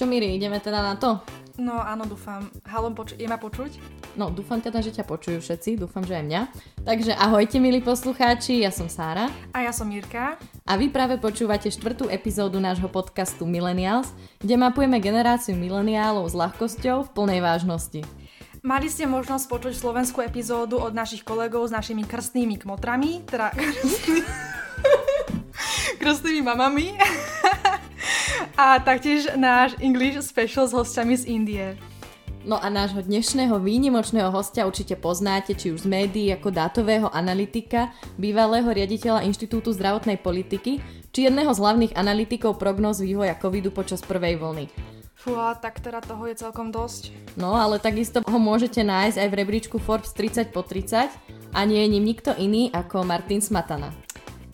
Čo, Miri, ideme teda na to? No áno, dúfam. Halom, je ma počuť? No, dúfam teda, že ťa počujú všetci, dúfam, že aj mňa. Takže ahojte, milí poslucháči, ja som Sara. A ja som Mirka. A vy práve počúvate 4. epizódu nášho podcastu Millenials, kde mapujeme generáciu mileniálov s ľahkosťou v plnej vážnosti. Mali ste možnosť počuť slovenskú epizódu od našich kolegov s našimi krstnými kmotrami, teda krstnými mamami. A taktiež náš English special s hostiami z Indie. No a nášho dnešného výnimočného hostia určite poznáte, či už z médií ako dátového analytika, bývalého riaditeľa Inštitútu zdravotnej politiky, či jedného z hlavných analytikov prognóz vývoja covidu počas prvej vlny. Fúha, tak teda toho je celkom dosť. No, ale takisto ho môžete nájsť aj v rebríčku Forbes 30 po 30 a nie je ním nikto iný ako Martin Smatana.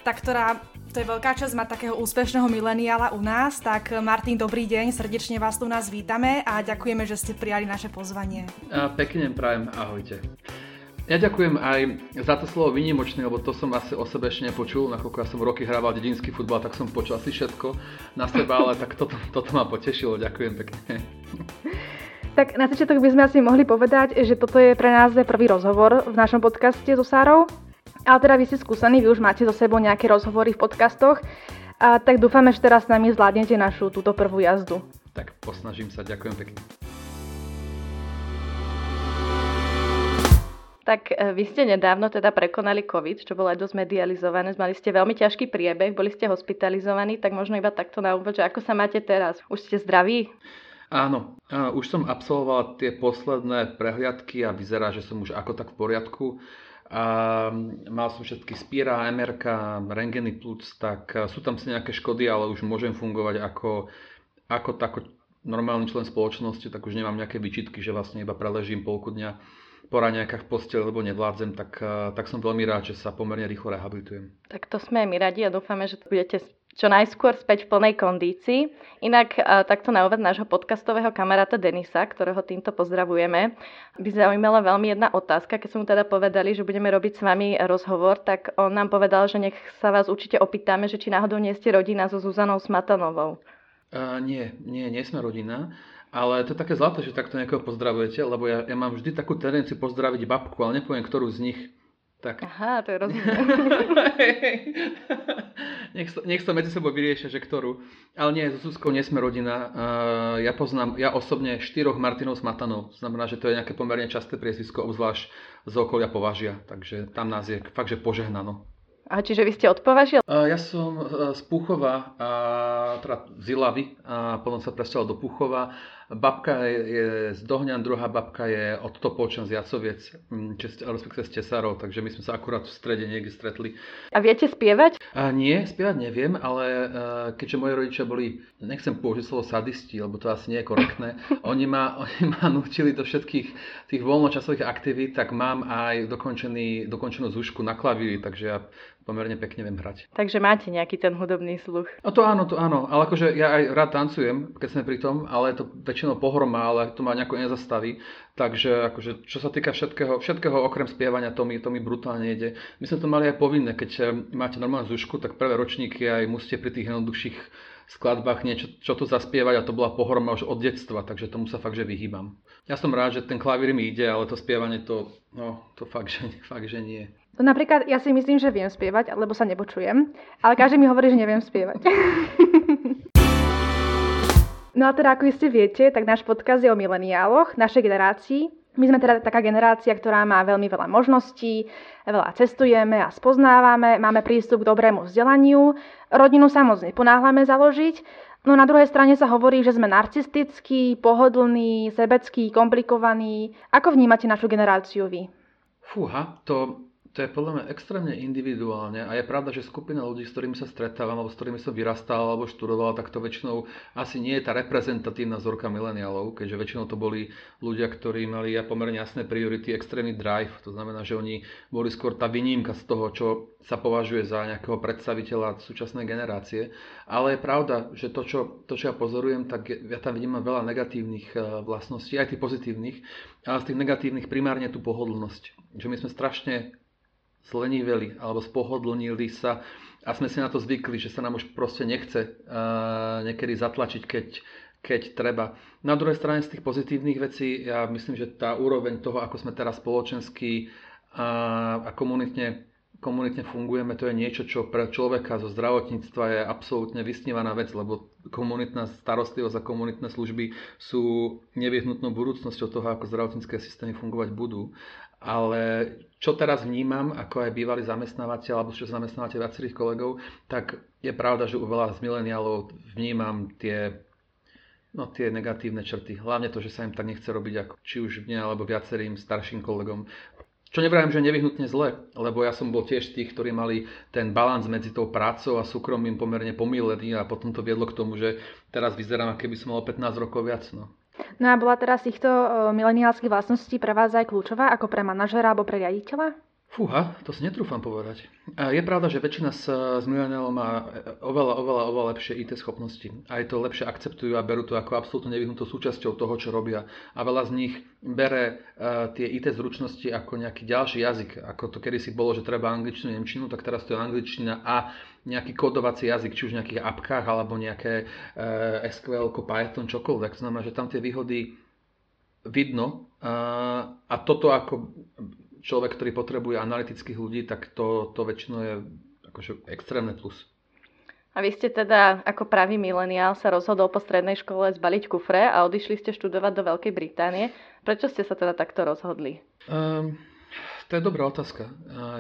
Tak teda... To je veľká časť mať takého úspešného mileniála u nás, tak Martin, dobrý deň, srdečne vás tu nás vítame a ďakujeme, že ste prijali naše pozvanie. Pekne prajem, ahojte. Ja ďakujem aj za to slovo výnimočné, lebo to som asi o sebe ešte nepočul, nakoľko ja som roky hrával dedinský futbal, tak som počul asi všetko na seba, ale tak toto ma potešilo, ďakujem pekne. Tak na začiatok by sme asi mohli povedať, že toto je pre nás prvý rozhovor v našom podcaste so Sárou. Ale teda vy ste skúsení, vy už máte so sebou nejaké rozhovory v podcastoch, a tak dúfame, že teraz s nami zvládnete našu túto prvú jazdu. Tak posnažím sa, ďakujem pekne. Tak vy ste nedávno teda prekonali COVID, čo bolo aj dosť medializované, mali ste veľmi ťažký priebeh, boli ste hospitalizovaní, tak možno iba takto na úvod, že ako sa máte teraz? Už ste zdraví? Áno, už som absolvoval tie posledné prehliadky a vyzerá, že som už ako tak v poriadku. A mal som všetky spíra, MR-ka, rentgeny plúc, tak sú tam si nejaké škody, ale už môžem fungovať ako normálny člen spoločnosti, tak už nemám nejaké výčitky, že vlastne iba preležím polku dňa po raňajkách v posteli, lebo nevládzem, tak som veľmi rád, že sa pomerne rýchlo rehabilitujem. Tak to sme my radi a dúfame, že budete čo najskôr späť v plnej kondícii. Inak takto na úvod nášho podcastového kamaráta Denisa, ktorého týmto pozdravujeme, by zaujímala veľmi jedna otázka. Keď som mu teda povedali, že budeme robiť s vami rozhovor, tak on nám povedal, že nech sa vás určite opýtame, že či náhodou nie ste rodina so Zuzanou Smatanovou. Nie sme rodina, ale to je také zlaté, že takto niekoho pozdravujete, lebo ja mám vždy takú tendenciu pozdraviť babku, ale nepoviem, ktorú z nich. Tak. Aha, to je rozumiem. Nech sa medzi sebou vyriešia, že ktorú. Ale nie, so Zuzkou nie sme rodina. Ja osobne 4 Martinov Smatanov. Znamená, že to je nejaké pomerne časté priezvisko, obzvlášť z okolia Považia. Takže tam nás je fakt, že požehnano. A čiže vy ste od Považia? Ja som z Púchova, teda z Iľavy, a potom sa presťahoval do Púchova. Babka je z Dohňan, druhá babka je od Topolčan z Jacoviec, respektive z Tesarov, takže my sme sa akurát v strede niekde stretli. A viete spievať? Nie, spievať neviem, ale keďže moji rodičia boli, nechcem použiť slovo sadisti, lebo to asi nie je korektné, oni ma nutili do všetkých tých voľnočasových aktivít, tak mám aj dokončenú zúšku na klavíri, takže ja pomerne pekne viem hrať. Takže máte nejaký ten hudobný sluch? No to áno, ale akože ja aj rád tancujem, keď sme pri tom, ale to väčšinou pohroma, ale to ma nejako nezastaví. Takže akože, čo sa týka všetkého okrem spievania, to mi brutálne ide. My sme to mali aj povinné, keď máte normálnu zúšku, tak prvé ročníky aj musíte pri tých jednoduchších skladbách niečo čo tu zaspievať a to bola pohroma už od detstva, takže tomu sa fakt, že vyhýbam. Ja som rád, že ten klavír mi ide, ale to spievanie to fakt, že nie. To napríklad, ja si myslím, že viem spievať, lebo sa nepočujem, ale každý mi hovorí, že neviem spievať. No a teda, ako ste viete, tak náš podcast je o mileniáloch, našej generácii. My sme teda taká generácia, ktorá má veľmi veľa možností, veľa cestujeme a spoznávame, máme prístup k dobrému vzdelaniu, rodinu samozrejme neponáhľame založiť, no na druhej strane sa hovorí, že sme narcistickí, pohodlní, sebeckí, komplikovaní. Ako vnímate našu generáciu vy? Fúha, to je podľa mňa extrémne individuálne a je pravda, že skupina ľudí, s ktorými sa stretávam alebo s ktorými som vyrastal alebo študoval, tak to väčšinou asi nie je tá reprezentatívna vzorka mileniálov, keďže väčšinou to boli ľudia, ktorí mali pomerne jasné priority, extrémny drive, to znamená, že oni boli skôr tá výnimka z toho, čo sa považuje za nejakého predstaviteľa súčasnej generácie, ale je pravda, že to, čo ja pozorujem, tak ja tam vidím veľa negatívnych vlastností, aj tých pozitívnych, ale z tých negatívnych primárne tú pohodlnosť, že my sme strašne zleniveli alebo spohodlnili sa a sme si na to zvykli, že sa nám už proste nechce niekedy zatlačiť, keď keď treba. Na druhej strane z tých pozitívnych vecí, ja myslím, že tá úroveň toho, ako sme teraz spoločensky a komunitne fungujeme, to je niečo, čo pre človeka zo zdravotníctva je absolútne vysnívaná vec, lebo komunitná starostlivosť a komunitné služby sú nevyhnutnou budúcnosťou toho, ako zdravotnícke systémy fungovať budú. Ale čo teraz vnímam, ako aj bývalý zamestnávateľ, alebo čo zamestnávateľ viacerých kolegov, tak je pravda, že u veľa z mileniálov vnímam tie negatívne črty. Hlavne to, že sa im tak nechce robiť, ako či už mne, alebo viacerým starším kolegom. Čo nevrajím, že nevyhnutne zle, lebo ja som bol tiež tých, ktorí mali ten balans medzi tou prácou a súkromím pomerne pomýlený a potom to viedlo k tomu, že teraz vyzerám, ako keby som mal 15 rokov viac. No a bola teraz týchto mileniálskych vlastností pre vás aj kľúčová, ako pre manažera alebo pre riaditeľa? Fúha, to si netrúfam povedať. Je pravda, že väčšina z mileniálov má oveľa lepšie IT schopnosti. Aj to lepšie akceptujú a berú to ako absolútne nevyhnutú súčasťou toho, čo robia. A veľa z nich bere tie IT zručnosti ako nejaký ďalší jazyk. Ako to kedysi bolo, že treba angličtinu, nemčinu, tak teraz to je angličtina a nejaký kodovací jazyk, či už v nejakých apkách alebo nejaké SQL, Python, čokoľvek. To znamená, že tam tie výhody vidno. A toto ako človek, ktorý potrebuje analytických ľudí, tak to väčšinou je akože extrémne plus. A vy ste teda ako pravý mileniál sa rozhodol po strednej škole zbaliť kufre a odišli ste študovať do Veľkej Británie. Prečo ste sa teda takto rozhodli? To je dobrá otázka.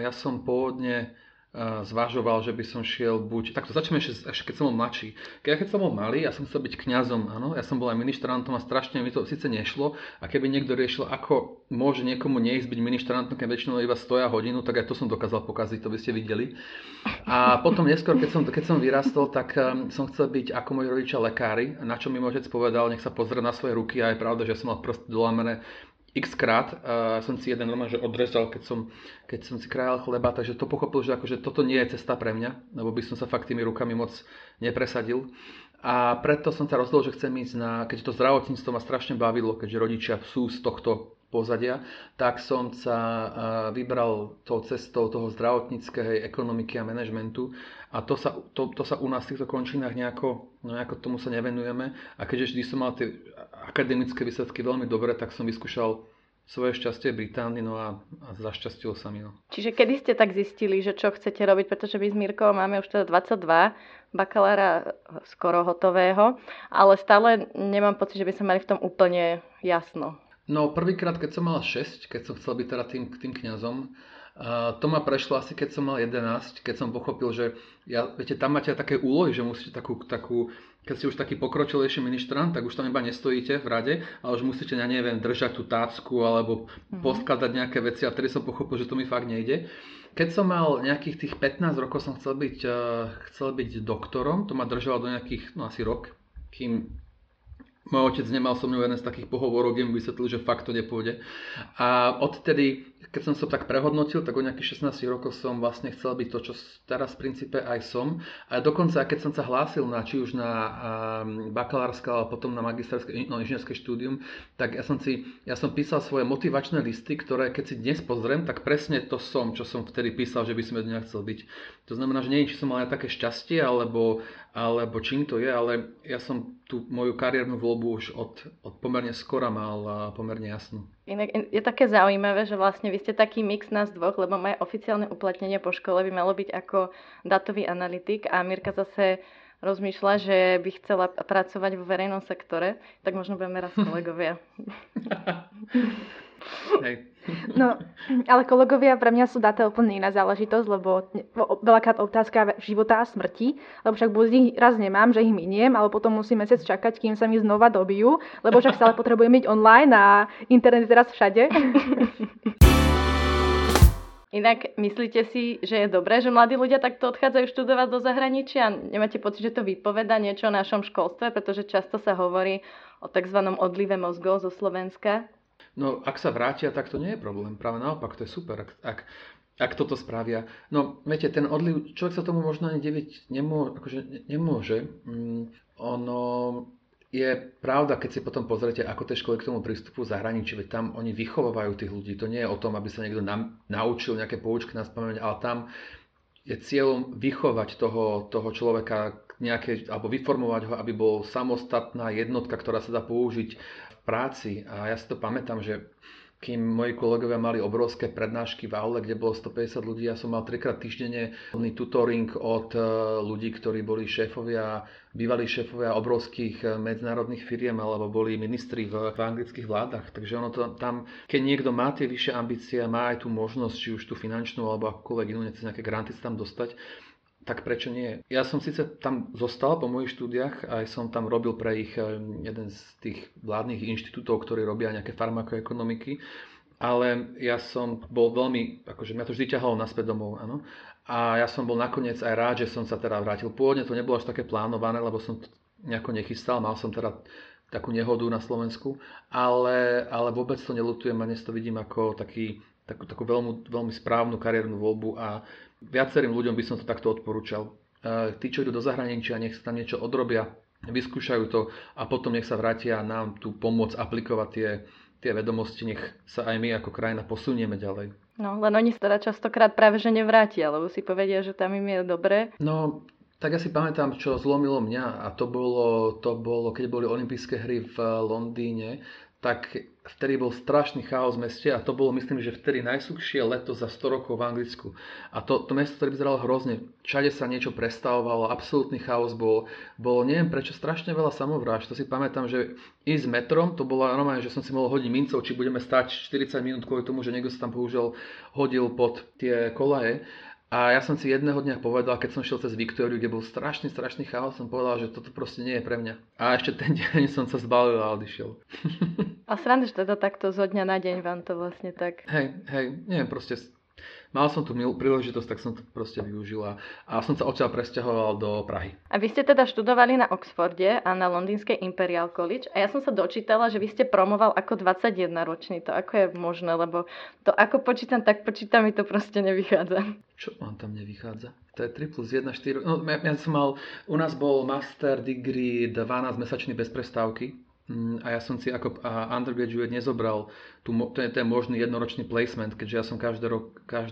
Ja som pôvodne zvažoval, že by som šiel buď... Takto začneme ešte, keď som bol mladší. Keď som bol malý, ja som chcel byť kňazom, áno. Ja som bol aj ministrantom a strašne mi to síce nešlo. A keby niekto riešil, ako môže niekomu neísť byť ministrantom, keď väčšinou iba stoja hodinu, tak aj to som dokázal pokaziť, to by ste videli. A potom neskôr, keď som vyrastol, tak som chcel byť ako moji rodičia lekári, na čo mi môžec povedal, nech sa pozrie na svoje ruky a je pravda, že som mal prsty dolamené x-krát, som si jeden normálne, že odrezal, keď som si krajal chleba, takže to pochopil, že akože toto nie je cesta pre mňa, lebo by som sa fakt tými rukami moc nepresadil. A preto som sa rozhodol, že chcem ísť keďže to zdravotníctvo ma strašne bavilo, keďže rodičia sú z tohto pozadia, tak som sa vybral tou cestou toho zdravotníckej ekonomiky a manažmentu a to sa u nás v týchto končinách nejako tomu sa nevenujeme a keďže vždy som mal tie akademické výsledky veľmi dobre, tak som vyskúšal svoje šťastie v Británii, no a zašťastilo sa mi. Čiže kedy ste tak zistili, že čo chcete robiť, pretože my s Mirkou máme už teda 22, bakalára skoro hotového, ale stále nemám pocit, že by sme mali v tom úplne jasno. No prvýkrát, keď som mal 6, keď som chcel byť teda tým kňazom, to ma prešlo asi, keď som mal 11, keď som pochopil, že viete, tam máte také úlohy, že musíte takú keď ste už taký pokročilejší ministrant, tak už tam iba nestojíte v rade, ale už musíte, ja neviem, držať tú tácku alebo poskladať nejaké veci a tedy som pochopil, že to mi fakt nejde. Keď som mal nejakých tých 15 rokov, som chcel byť doktorom, to ma držalo do nejakých, asi rok, kým môj otec nemal so mnou jeden z takých pohovorov, kde mi vysvetlil, že fakt to nepôjde. A odtedy, keď som sa tak prehodnotil, tak o nejakých 16 rokov som vlastne chcel byť to, čo teraz v princípe aj som. A dokonca, keď som sa hlásil či už na bakalárske, ale potom na magisterské, inžinierské štúdium, tak ja som písal svoje motivačné listy, ktoré keď si dnes pozriem, tak presne to som, čo som vtedy písal, že by som jedného chcel byť. To znamená, že neviem, či som mal aj také šťastie, alebo čím to je, ale ja som tú moju kariérnu voľbu už od pomerne skora mal pomerne jasnú. Inak je také zaujímavé, že vlastne vy ste taký mix nás dvoch, lebo moje oficiálne uplatnenie po škole by malo byť ako datový analytik a Mirka zase rozmýšľa, že by chcela pracovať vo verejnom sektore, tak možno budeme raz kolegovia. Hej. No, ale kolegovia pre mňa sú dáta úplne iná záležitosť, lebo veľakrát otázka života a smrti, lebo však buď ich raz nemám, že ich miniem, ale potom musím mesiac čakať, kým sa mi znova dobijú, lebo však stále potrebujem byť online a internet je teraz všade. Inak myslíte si, že je dobré, že mladí ľudia takto odchádzajú študovať do zahraničia? Nemáte pocit, že to vypoveda niečo o našom školstve, pretože často sa hovorí o tzv. Odlive mozgov zo Slovenska? No, ak sa vrátia, tak to nie je problém. Práve naopak, to je super, ak toto spravia. No, viete, ten odliv, človek sa tomu možno ani diviť nemôže. Ono je pravda, keď si potom pozriete, ako tie školy k tomu prístupu v zahraničí, veď tam oni vychovávajú tých ľudí. To nie je o tom, aby sa niekto naučil nejaké poučky na spamäť, ale tam je cieľom vychovať toho človeka nejaké, alebo vyformovať ho, aby bol samostatná jednotka, ktorá sa dá použiť v práci. A ja si to pamätám, že kým moji kolegovia mali obrovské prednášky v aule, kde bolo 150 ľudí, ja som mal 3-krát týždenne tutoring od ľudí, ktorí boli šéfovia, bývalí šéfovia obrovských medzinárodných firiem alebo boli ministri v anglických vládach. Takže ono to tam, keď niekto má tie vyššie ambície, má aj tú možnosť, či už tú finančnú alebo akúkoľvek inú, nechce nejaké granty sa tam dostať, tak prečo nie? Ja som síce tam zostal po mojich štúdiách, aj som tam robil pre ich jeden z tých vládnych inštitútov, ktorí robia nejaké farmakoekonomiky, ale ja som bol veľmi, akože mňa to vždy ťahalo naspäť domov, áno. A ja som bol nakoniec aj rád, že som sa teda vrátil. Pôvodne to nebolo až také plánované, lebo som to nejako nechystal, mal som teda takú nehodu na Slovensku, ale vôbec to neľutujem a dnes to vidím ako takú veľmi správnu kariérnu voľbu a viacerým ľuďom by som to takto odporúčal. Tí, čo idú do zahraničia, nech sa tam niečo odrobia, vyskúšajú to a potom nech sa vrátia nám tu pomôcť aplikovať tie vedomosti, nech sa aj my ako krajina posunieme ďalej. No, len oni sa teda častokrát práve že nevrátia, lebo si povedia, že tam im je dobre. No, tak ja si pamätám, čo zlomilo mňa a to bolo keď boli olympijské hry v Londýne, tak vtedy bol strašný chaos v meste a to bolo, myslím, že vtedy najsuchšie leto za 100 rokov v Anglicku. A to mesto, ktoré vyzeralo hrozne, všade sa niečo prestavovalo, absolútny chaos bolo, neviem prečo, strašne veľa samovrážd. To si pamätám, že ísť metrom, to bolo normálne, že som si mohol hodiť mincov, či budeme stáť 40 minút kvôli tomu, že niekto sa tam použil, hodil pod tie kolaje. A ja som si jedného dňa povedal, keď som šiel cez Viktóriu, kde bol strašný chaos, som povedal, že toto proste nie je pre mňa. A ešte ten deň som sa zbalil a odišiel. A sranda, že teda takto zo dňa na deň vám to vlastne tak... Hej, neviem, proste mal som tu príležitosť, tak som to proste využila a som sa odtiaľ presťahoval do Prahy. A vy ste teda študovali na Oxforde a na londýnskej Imperial College a ja som sa dočítala, že vy ste promoval ako 21-ročný. To ako je možné, lebo to ako počítam, tak počítam, mi to proste nevychádza. Čo vám tam nevychádza? To je 3 + 1, 4... No, ja som mal... U nás bol master degree 12-mesačný bez prestávky a ja som si ako undergraduate nezobral ten možný jednoročný placement, keďže ja som každé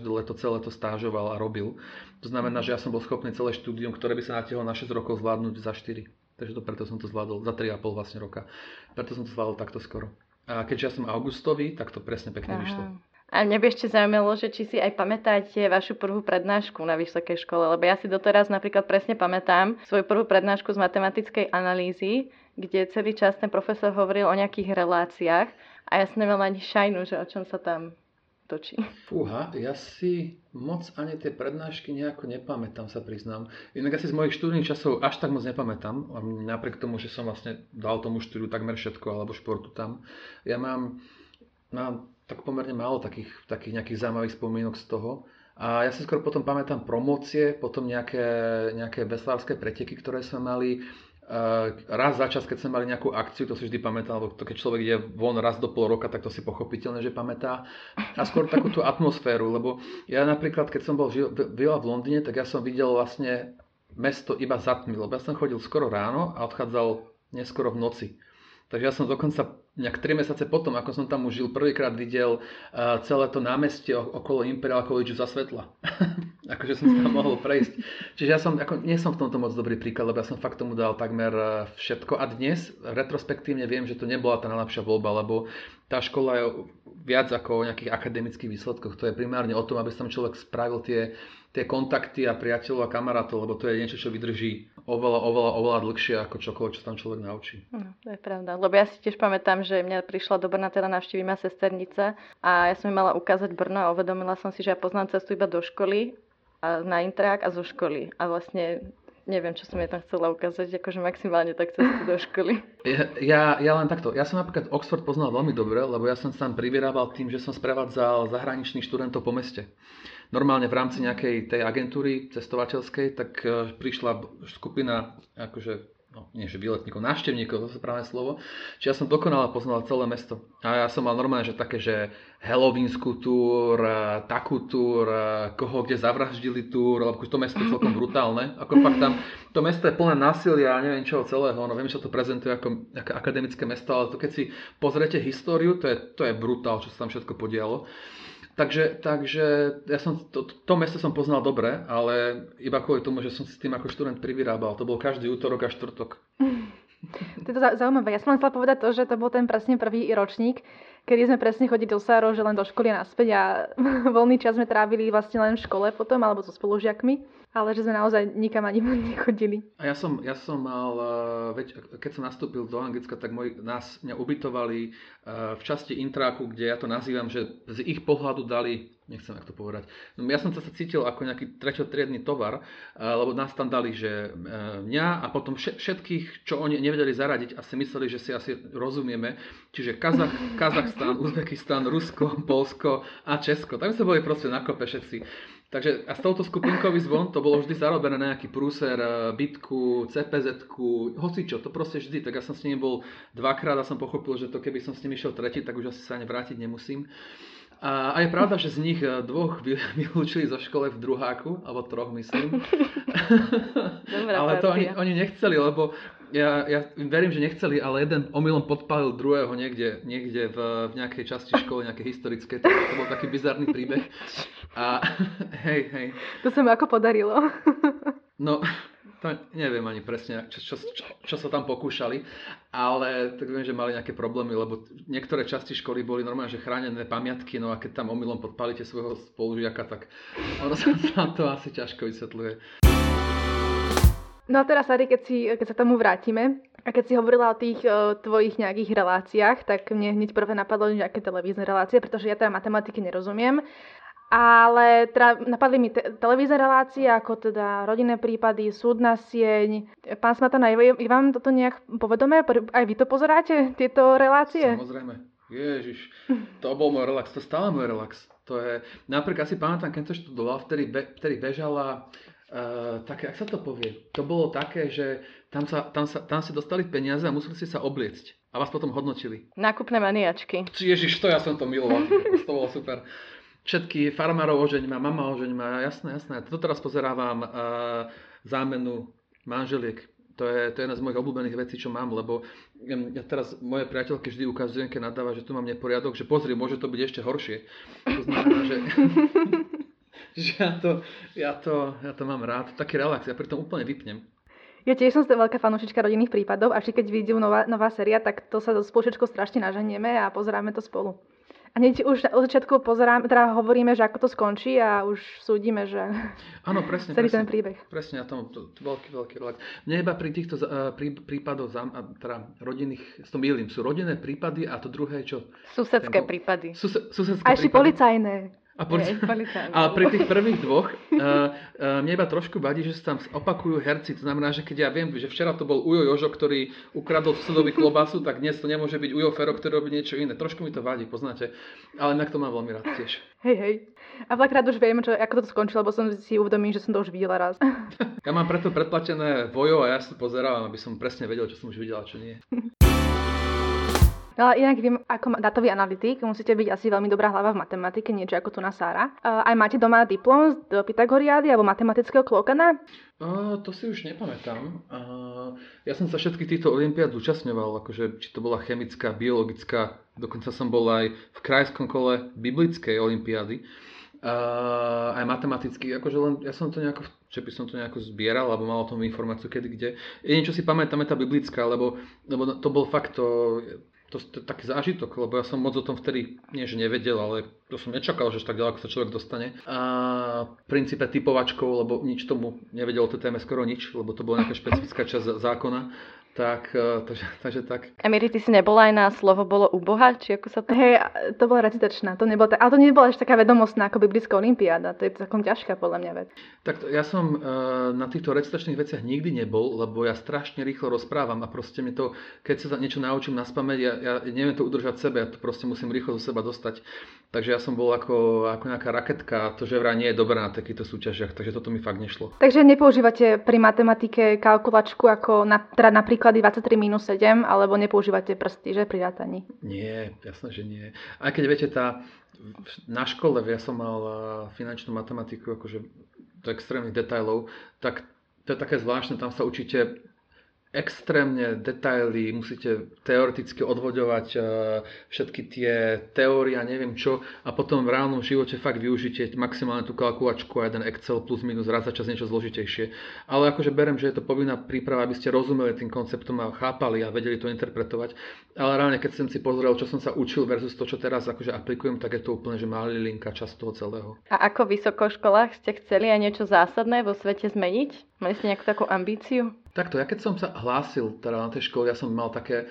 leto celé to stážoval a robil. To znamená, že ja som bol schopný celé štúdium, ktoré by sa natiahlo na 6 rokov, zvládnuť za 4. Takže preto som to zvládol, za 3,5 vlastne roka. Preto som to zvládol takto skoro. A keďže ja som augustový, tak to presne pekne vyšlo. A mňa by ešte zaujímalo, že či si aj pamätáte vašu prvú prednášku na vysokej škole, lebo ja si doteraz napríklad presne pamätám svoju prvú prednášku z matematickej analýzy, kde celý čas ten profesor hovoril o nejakých reláciách a ja som nemal ani šajnu, že o čom sa tam točí. Fúha, ja si moc ani tie prednášky nejako nepamätám, sa priznám. Inak asi z mojich študijných časov až tak moc nepamätám, napriek tomu, že som vlastne dal tomu štúdiu takmer všetko, alebo športu tam. Ja mám tak pomerne málo takých nejakých zaujímavých spomienok z toho. A ja si skôr potom pamätám promócie, potom nejaké veslárske preteky, ktoré sme mali. Raz za čas, keď sme mali nejakú akciu, to si vždy pamätám, lebo keď človek ide von raz do pol roka, tak to si pochopiteľne, že pamätá. A skôr takú tú atmosféru, lebo ja napríklad, keď som bol v Londýne, tak ja som videl vlastne mesto iba za tmy, lebo ja som chodil skoro ráno a odchádzal neskoro v noci. Takže ja som dokonca nejak 3 mesiace potom, ako som tam už žil, prvýkrát videl celé to námestie okolo Imperial College za svetla. Akože som sa tam mohol prejsť. Čiže ja som, nie som v tomto moc dobrý príklad, lebo ja som fakt tomu dal takmer všetko. A dnes retrospektívne viem, že to nebola tá najlepšia voľba, lebo tá škola je viac ako o nejakých akademických výsledkoch. To je primárne o tom, aby som človek spravil tie kontakty a priateľov a kamarátov, lebo to je niečo, čo vydrží oveľa dlhšie ako čokoľvek, čo tam človek naučí. No, to je pravda. Lebo ja si tiež pamätám, že mňa prišla do Brna teda návštívi ma sesternica a ja som jej mala ukázať Brno a uvedomila som si, že ja poznám cestu iba do školy a na intrák a zo školy. A vlastne neviem, čo som jej tam chcela ukázať, akože maximálne tak cestu do školy. Ja len takto. Ja som napríklad Oxford poznal veľmi dobre, lebo ja som sa tam privierával tým, že som sprevádzal zahraničných študentov po meste. Normálne v rámci nejakej tej agentúry cestovateľskej, tak prišla skupina, akože, no nie že výletníkov, návštevníkov, to je správne slovo. Čiže ja som dokonale poznal celé mesto. A ja som mal normálne, že také, že Helovínsku túr, takú túr, koho kde zavraždili túr, lebo to mesto je celkom brutálne. Ako fakt tam, to mesto je plné násilia a neviem čoho celého. No viem, že to prezentuje ako akademické mesto, ale to keď si pozriete históriu, to je brutál, čo sa tam všetko podialo. Takže ja som to mesto som poznal dobre, ale iba kvôli tomu, že som si s tým ako študent privyrábal. To bol každý útorok a štvrtok. To je to zaujímavé. Ja som len chcela povedať to, že to bol ten presne prvý ročník, kedy sme presne chodili do Sárov, že len do školy a naspäť a voľný čas sme trávili vlastne len v škole potom, alebo so spolužiakmi. Ale že sme naozaj nikam ani nechodili. A ja som mal, keď som nastúpil do Anglicka, tak mňa ubytovali v časti intráku, kde ja to nazývam, že z ich pohľadu dali, nechcem jak to povedať, no ja som sa cítil ako nejaký treťotriedny tovar, lebo nás tam dali, že mňa a potom všetkých, čo oni nevedeli zaradiť a si mysleli, že si asi rozumieme, čiže Kazachstan, Uzbekistan, Rusko, Polsko a Česko, tam sme boli proste na kope všetci. Takže a s touto skupinkový zvon to bolo vždy zarobené na nejaký prúser, bitku, CPZ-ku, hocičo, to proste vždy. Tak ja som s nimi bol dvakrát a som pochopil, že to keby som s nimi šiel tretí, tak už asi sa ani vrátiť nemusím. A je pravda, že z nich dvoch vylúčili zo škole v druháku, alebo troch myslím. Ale to oni nechceli, lebo ja verím, že nechceli, ale jeden omylom podpálil druhého niekde v nejakej časti školy, nejaké historické. To bol taký bizarný príbeh. A hej. To sa mi ako podarilo. No, to neviem ani presne, čo sa tam pokúšali. Ale tak viem, že mali nejaké problémy, lebo niektoré časti školy boli normálne, že chránené pamiatky, no a keď tam omylom podpálite svojho spolužiaka, tak ono sa to asi ťažko vysvetľuje. No a teraz, Sari, keď sa tomu vrátime a keď si hovorila o tých tvojich nejakých reláciách, tak mne hneď prvé napadlo nejaké televízne relácie, pretože ja teda matematiky nerozumiem. Ale teda napadli mi televízne relácie, ako teda rodinné prípady, súdna sieň. Pán Smatana, je vám toto nejak povedomé? Aj vy to pozeráte, tieto relácie? Samozrejme. Ježiš, to bol môj relax, to stále môj relax. To je, napríklad si pamätám, keď som študoval, vtedy bežala, také, ak sa to povie, to bolo také, že tam si dostali peniaze a museli si sa obliecť. A vás potom hodnotili. Nákupné maniačky. Ježiš, to ja som to miloval, to bolo super. Všetky farmárov ožeň ma, mama ožeň ma, jasné. To teraz pozerávam zámenu manželiek. To je jedna z mojich obľúbených vecí, čo mám, lebo ja teraz moje priateľke vždy ukazujem, keď nadáva, že tu mám neporiadok, že pozri, môže to byť ešte horšie. To znamená, že ja to mám rád. Taký relax, ja pri tom úplne vypnem. Ja tiež som veľká fanúšička rodinných prípadov a keď vyjde nová séria, tak to sa so spolučečkou strašne naženieme a pozeráme to spolu. A hneď už od začiatku teda hovoríme, že ako to skončí a už súdime, že áno, presne, celý ten príbeh. Presne, a to veľký relax. Mne iba pri týchto prípadoch, teda rodinných, to mýlim, sú rodinné prípady a to druhé, čo... Susedské prípady. Susedské a ešte policajné. Ale pri tých prvých dvoch mne iba trošku vadí, že sa tam opakujú herci. To znamená, že keď ja viem, že včera to bol Ujo Jožo, ktorý ukradol susedovi klobásu, tak dnes to nemôže byť Ujo Fero, ktorý robí niečo iné. Trošku mi to vadí, poznáte. Ale inak to mám veľmi rád tiež. Hej. A veľakrát už viem, ako to skončilo, lebo som si uvedomil, že som to už videla raz. Ja mám preto predplatené Vojo a ja si pozerávam, aby som presne vedel, čo som už videla, čo nie. No ale inak viem, ako datový analytik musíte byť asi veľmi dobrá hlava v matematike, niečo ako tu na Sara. Aj máte doma diplom z Pythagoriády alebo matematického klokana? To si už nepamätám. Ja som sa všetkých týchto olympiád zúčastňoval, akože či to bola chemická, biologická, dokonca som bol aj v krajskom kole biblickej olympiády. Aj matematicky, akože len ja som to nejako... že by som to nejako zbieral, alebo mal o tom informáciu kedy kde. Niečo si pamätám, je tá biblická, lebo to bol fakt to taký zážitok, lebo ja som moc o tom vtedy nie že nevedel, ale to som nečakal, že tak ďaleko sa človek dostane. A v princípe typovačkou, lebo nič tomu nevedelo o tej téme skoro nič, lebo to bola nejaká špecifická časť zákona. Takže tak. A Miri, ty si nebola aj na slovo bolo u Boha? Či ako sa to... Hej, to bola recitačná, to nebolo ale to nebola ešte taká vedomostná ako biblická olympiáda, to je takom ťažká podľa mňa vec. Tak ja som na týchto recitačných veciach nikdy nebol, lebo ja strašne rýchlo rozprávam a proste mi to, keď sa niečo naučím naspamäť, ja neviem to udržať sebe, ja to proste musím rýchlo zo seba dostať. Takže ja som bol ako nejaká raketka a to že vraj nie je dobré na takýchto súťažiach, takže toto mi fakt nešlo. Takže nepoužívate pri matematike kalkulačku ako teda napríklad 23-7 alebo nepoužívate prsty, že pri rátaní? Nie, jasné, že nie. Aj keď viete, na škole ja som mal finančnú matematiku akože do extrémnych detailov, tak to je také zvláštne, tam sa učíte extrémne detaily, musíte teoreticky odvoďovať všetky tie teórie a neviem čo a potom v reálnom živote fakt využite maximálne tú kalkulačku a jeden Excel plus minus raz za čas niečo zložitejšie. Ale akože beriem, že je to povinná príprava, aby ste rozumeli tým konceptom a chápali a vedeli to interpretovať. Ale reálne, keď som si pozrel, čo som sa učil versus to, čo teraz akože aplikujem, tak je to úplne, že malý linka čas toho celého. A ako vysokoškolák ste chceli aj niečo zásadné vo svete zmeniť? Mali ste nejakú takú ambíciu? Takto, ja keď som sa hlásil teda na tej škole, ja som mal také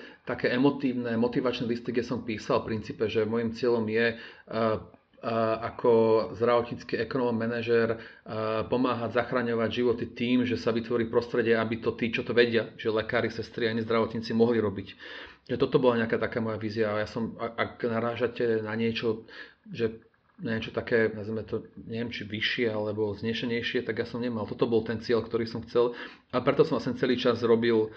emotívne, motivačné listy, kde som písal v princípe, že môjim cieľom je ako zdravotnícky ekonóm, manažér pomáhať zachraňovať životy tým, že sa vytvorí prostredie, aby to tí, čo to vedia, že lekári, sestry a iní zdravotníci mohli robiť. Že toto bola nejaká taká moja vízia. Ja som, ak narážate na niečo, že niečo také, nazveme to, neviem, či vyššie alebo znešenejšie, tak ja som nemal. Toto bol ten cieľ, ktorý som chcel a preto som vlastne celý čas robil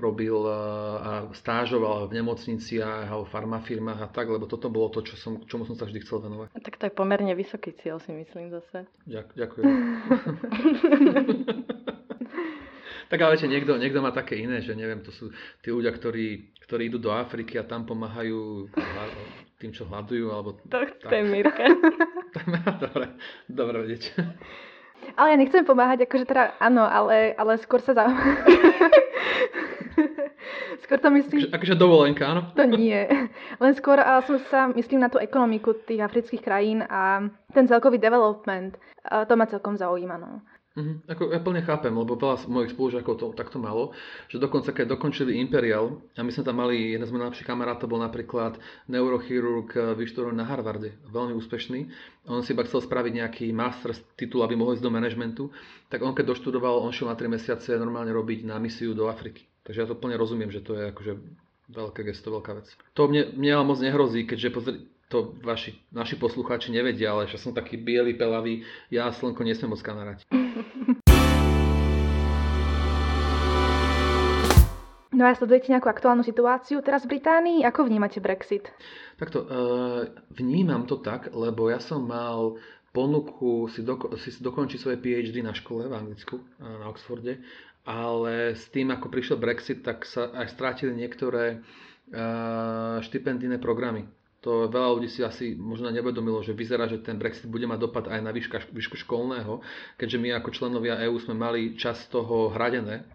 a stážoval v nemocniciach a v farmafirmách a tak, lebo toto bolo to, čomu som sa vždy chcel venovať. A tak to je pomerne vysoký cieľ, si myslím zase. Ďakujem. Tak ale viete, niekto má také iné, že neviem, to sú tí ľudia, ktorí idú do Afriky a tam pomáhajú tým, čo hľadujú, alebo... To je Mirka. Dobre vedieť. Ale ja nechcem pomáhať, akože teda áno, ale skôr sa skôr to myslím... Akože dovolenka, áno? To nie. Len skôr som sa myslím na tú ekonomiku tých afrických krajín a ten celkový development. To ma celkom zaujíma, no. Ako ja plne chápem, lebo veľa mojich spolužiakov to takto malo, že dokonca keď dokončili Imperial a my sme tam mali, jeden z mojich najlepších kamarátov bol napríklad neurochirurg, vyštudovaný na Harvarde, veľmi úspešný, on si iba chcel spraviť nejaký master's titul, aby mohol ísť do manažmentu, tak on keď doštudoval, on šiel na 3 mesiace normálne robiť na misiu do Afriky, takže ja to plne rozumiem, že to je akože veľké gesto, veľká vec. To mne ale moc nehrozí, keďže to naši poslucháči nevedia, ale že som taký biely, pelavý, ja slnko nesmiem moc kamarať. No a sledujete nejakú aktuálnu situáciu teraz v Británii? Ako vnímate Brexit? Takto, vnímam to tak, lebo ja som mal ponuku si dokončiť svoje PhD na škole v Anglicku, na Oxforde, ale s tým, ako prišiel Brexit, tak sa aj strátili niektoré štipendijné programy. To veľa ľudí si asi možno nevedomilo, že vyzerá, že ten Brexit bude mať dopad aj na výšku školného, keďže my ako členovia EÚ sme mali časť toho hradené.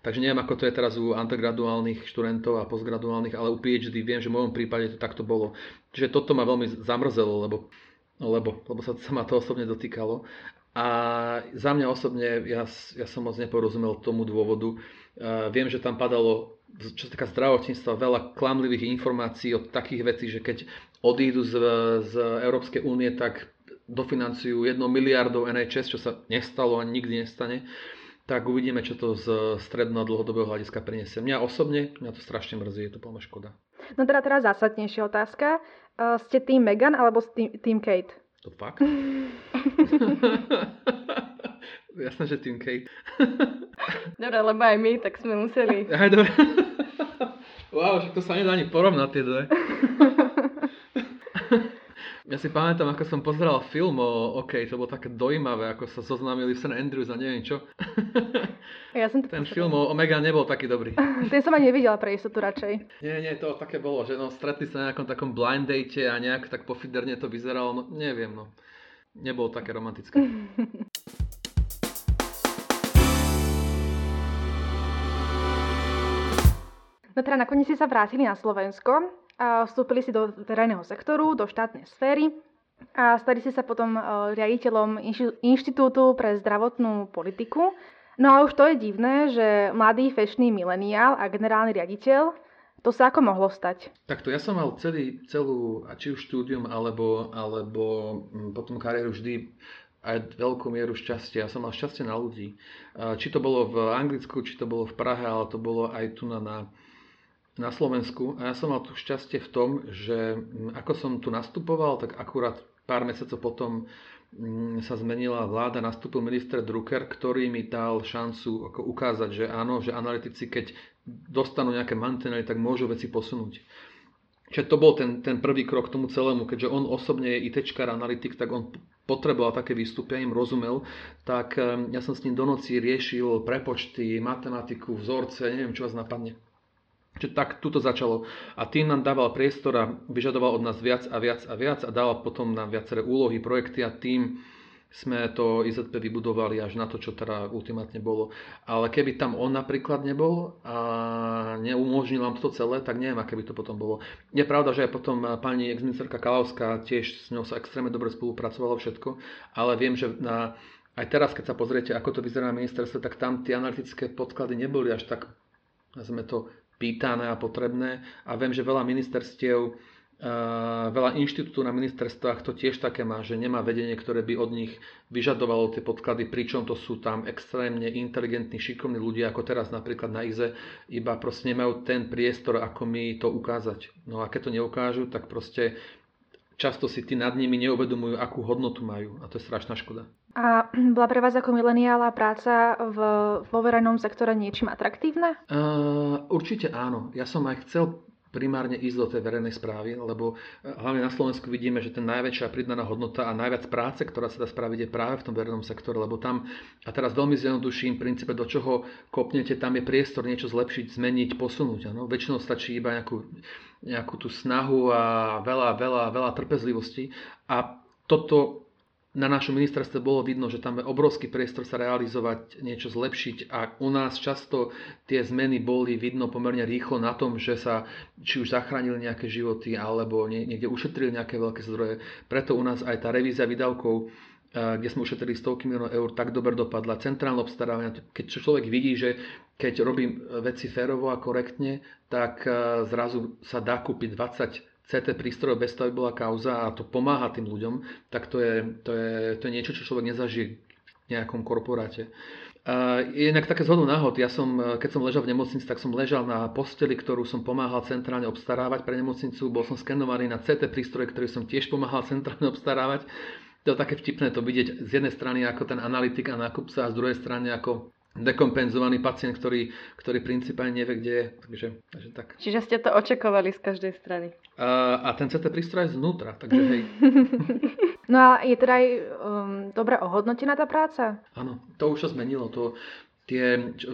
Takže neviem, ako to je teraz u undergraduálnych študentov a postgraduálnych, ale u PhD viem, že v mojom prípade to takto bolo. Čiže toto ma veľmi zamrzelo, lebo sa ma to osobne dotýkalo. A za mňa osobne, ja som moc neporozumel tomu dôvodu. Viem, že tam padalo, čo sa týka zdravotníctva, veľa klamlivých informácií o takých vecí, že keď odídu z Európskej únie, tak dofinancujú 1 miliardou NHS, čo sa nestalo a nikdy nestane. Tak uvidíme, čo to z stredno- a dlhodobého hľadiska priniesie. Mňa osobne, mňa to strašne mrzí, je to plná škoda. No teda zásadnejšia otázka. Ste tým Megan alebo tým Kate? To fakt? Jasné, že tým Kate. Dobre, lebo aj my, tak sme museli. Aj dobre. Wow, však to sa nedá ani porovnať tie dve. Ja si pamätám, ako som pozeral film o Kate, to bolo také dojímavé, ako sa zoznámili v San Andrews a neviem čo. Ja som ten film o Megan nebol taký dobrý. Ten som ani nevidela pre istotu radšej. Nie, to také bolo, že no, stretli sa na nejakom takom blind date a nejak tak pofiderne to vyzeralo, no neviem, no. Nebolo také romantické. No teda nakoniec si sa vrátili na Slovensko, vstúpili si do verejného sektoru, do štátnej sféry a stali ste sa potom riaditeľom Inštitútu pre zdravotnú politiku. No a už to je divné, že mladý fešný mileniál a generálny riaditeľ, to sa ako mohlo stať? Takto, ja som mal celú či už štúdium alebo potom kariéru vždy aj veľkú mieru šťastia. Ja som mal šťastie na ľudí. Či to bolo v Anglicku, či to bolo v Prahe, ale to bolo aj tu na Slovensku. A ja som mal tu šťastie v tom, že ako som tu nastupoval, tak akurát pár mesiacov potom sa zmenila vláda, nastúpil minister Drucker, ktorý mi dal šancu ako ukázať, že áno, že analytici, keď dostanú nejaké mantinely, tak môžu veci posunúť. Čiže to bol ten prvý krok k tomu celému, keďže on osobne je ITčkar, analytik, tak on potreboval také výstupy, ja im rozumel, tak ja som s ním do noci riešil prepočty, matematiku, vzorce, neviem, čo vás napadne. Čiže tak tuto začalo. A tým nám dával priestor a vyžadoval od nás viac a viac a viac a dával potom nám viaceré úlohy, projekty a tým sme to IZP vybudovali až na to, čo teda ultimátne bolo. Ale keby tam on napríklad nebol a neumožnil nám to celé, tak neviem, aké by to potom bolo. Je pravda, že aj potom pani exministerka Kalovská, tiež s ňou sa extrémne dobre spolupracovalo všetko, ale viem, že aj teraz, keď sa pozriete, ako to vyzerá na ministerstve, tak tam tie analytické podklady neboli až tak, nazvime to, pýtané a potrebné. A viem, že veľa ministerstiev, veľa inštitútov na ministerstvách to tiež také má, že nemá vedenie, ktoré by od nich vyžadovalo tie podklady, pričom to sú tam extrémne inteligentní, šikovní ľudia, ako teraz napríklad na IZE, iba proste nemajú ten priestor, ako mi to ukázať. No a keď to neukážu, tak proste často si tí nad nimi neuvedomujú, akú hodnotu majú, a to je strašná škoda. A bola pre vás ako mileniála práca vo verejnom sektore niečím atraktívna? Určite áno. Ja som aj chcel primárne ísť do tej verejnej správy, lebo hlavne na Slovensku vidíme, že tá najväčšia pridaná hodnota a najviac práce, ktorá sa dá spraviť, je práve v tom verejnom sektore, lebo tam, a teraz veľmi zjednoduším princípe, do čoho kopnete, tam je priestor niečo zlepšiť, zmeniť, posunúť. Ano? Väčšinou stačí iba nejakú tú snahu a veľa trpezlivosti. A toto na našom ministerstve bolo vidno, že tam je obrovský priestor sa realizovať, niečo zlepšiť, a u nás často tie zmeny boli vidno pomerne rýchlo na tom, že sa či už zachránili nejaké životy alebo niekde ušetrili nejaké veľké zdroje. Preto u nás aj tá revízia výdavkov, kde sme ušetrili stovky miliónov eur, tak dobre dopadla. Centrálne obstarávanie, keď človek vidí, že keď robím veci férovo a korektne, tak zrazu sa dá kúpiť 20 CT prístrojov bez toho, by bola kauza, a to pomáha tým ľuďom, tak to je niečo, čo človek nezažije v nejakom korporáte. Inak také zhodou náhod, keď som ležal v nemocnici, tak som ležal na posteli, ktorú som pomáhal centrálne obstarávať pre nemocnicu, bol som skenovaný na CT prístroje, ktorý som tiež pomáhal centrálne obstarávať. To je také vtipné to vidieť z jednej strany ako ten analytik a nákupca, a z druhej strany ako dekompenzovaný pacient, ktorý principálne nevie, kde je. Takže tak. Čiže ste to očakovali z každej strany. A ten CT prístroj je znútra, takže hej. No a je teda aj dobre ohodnotená tá práca? Áno, to už sa zmenilo.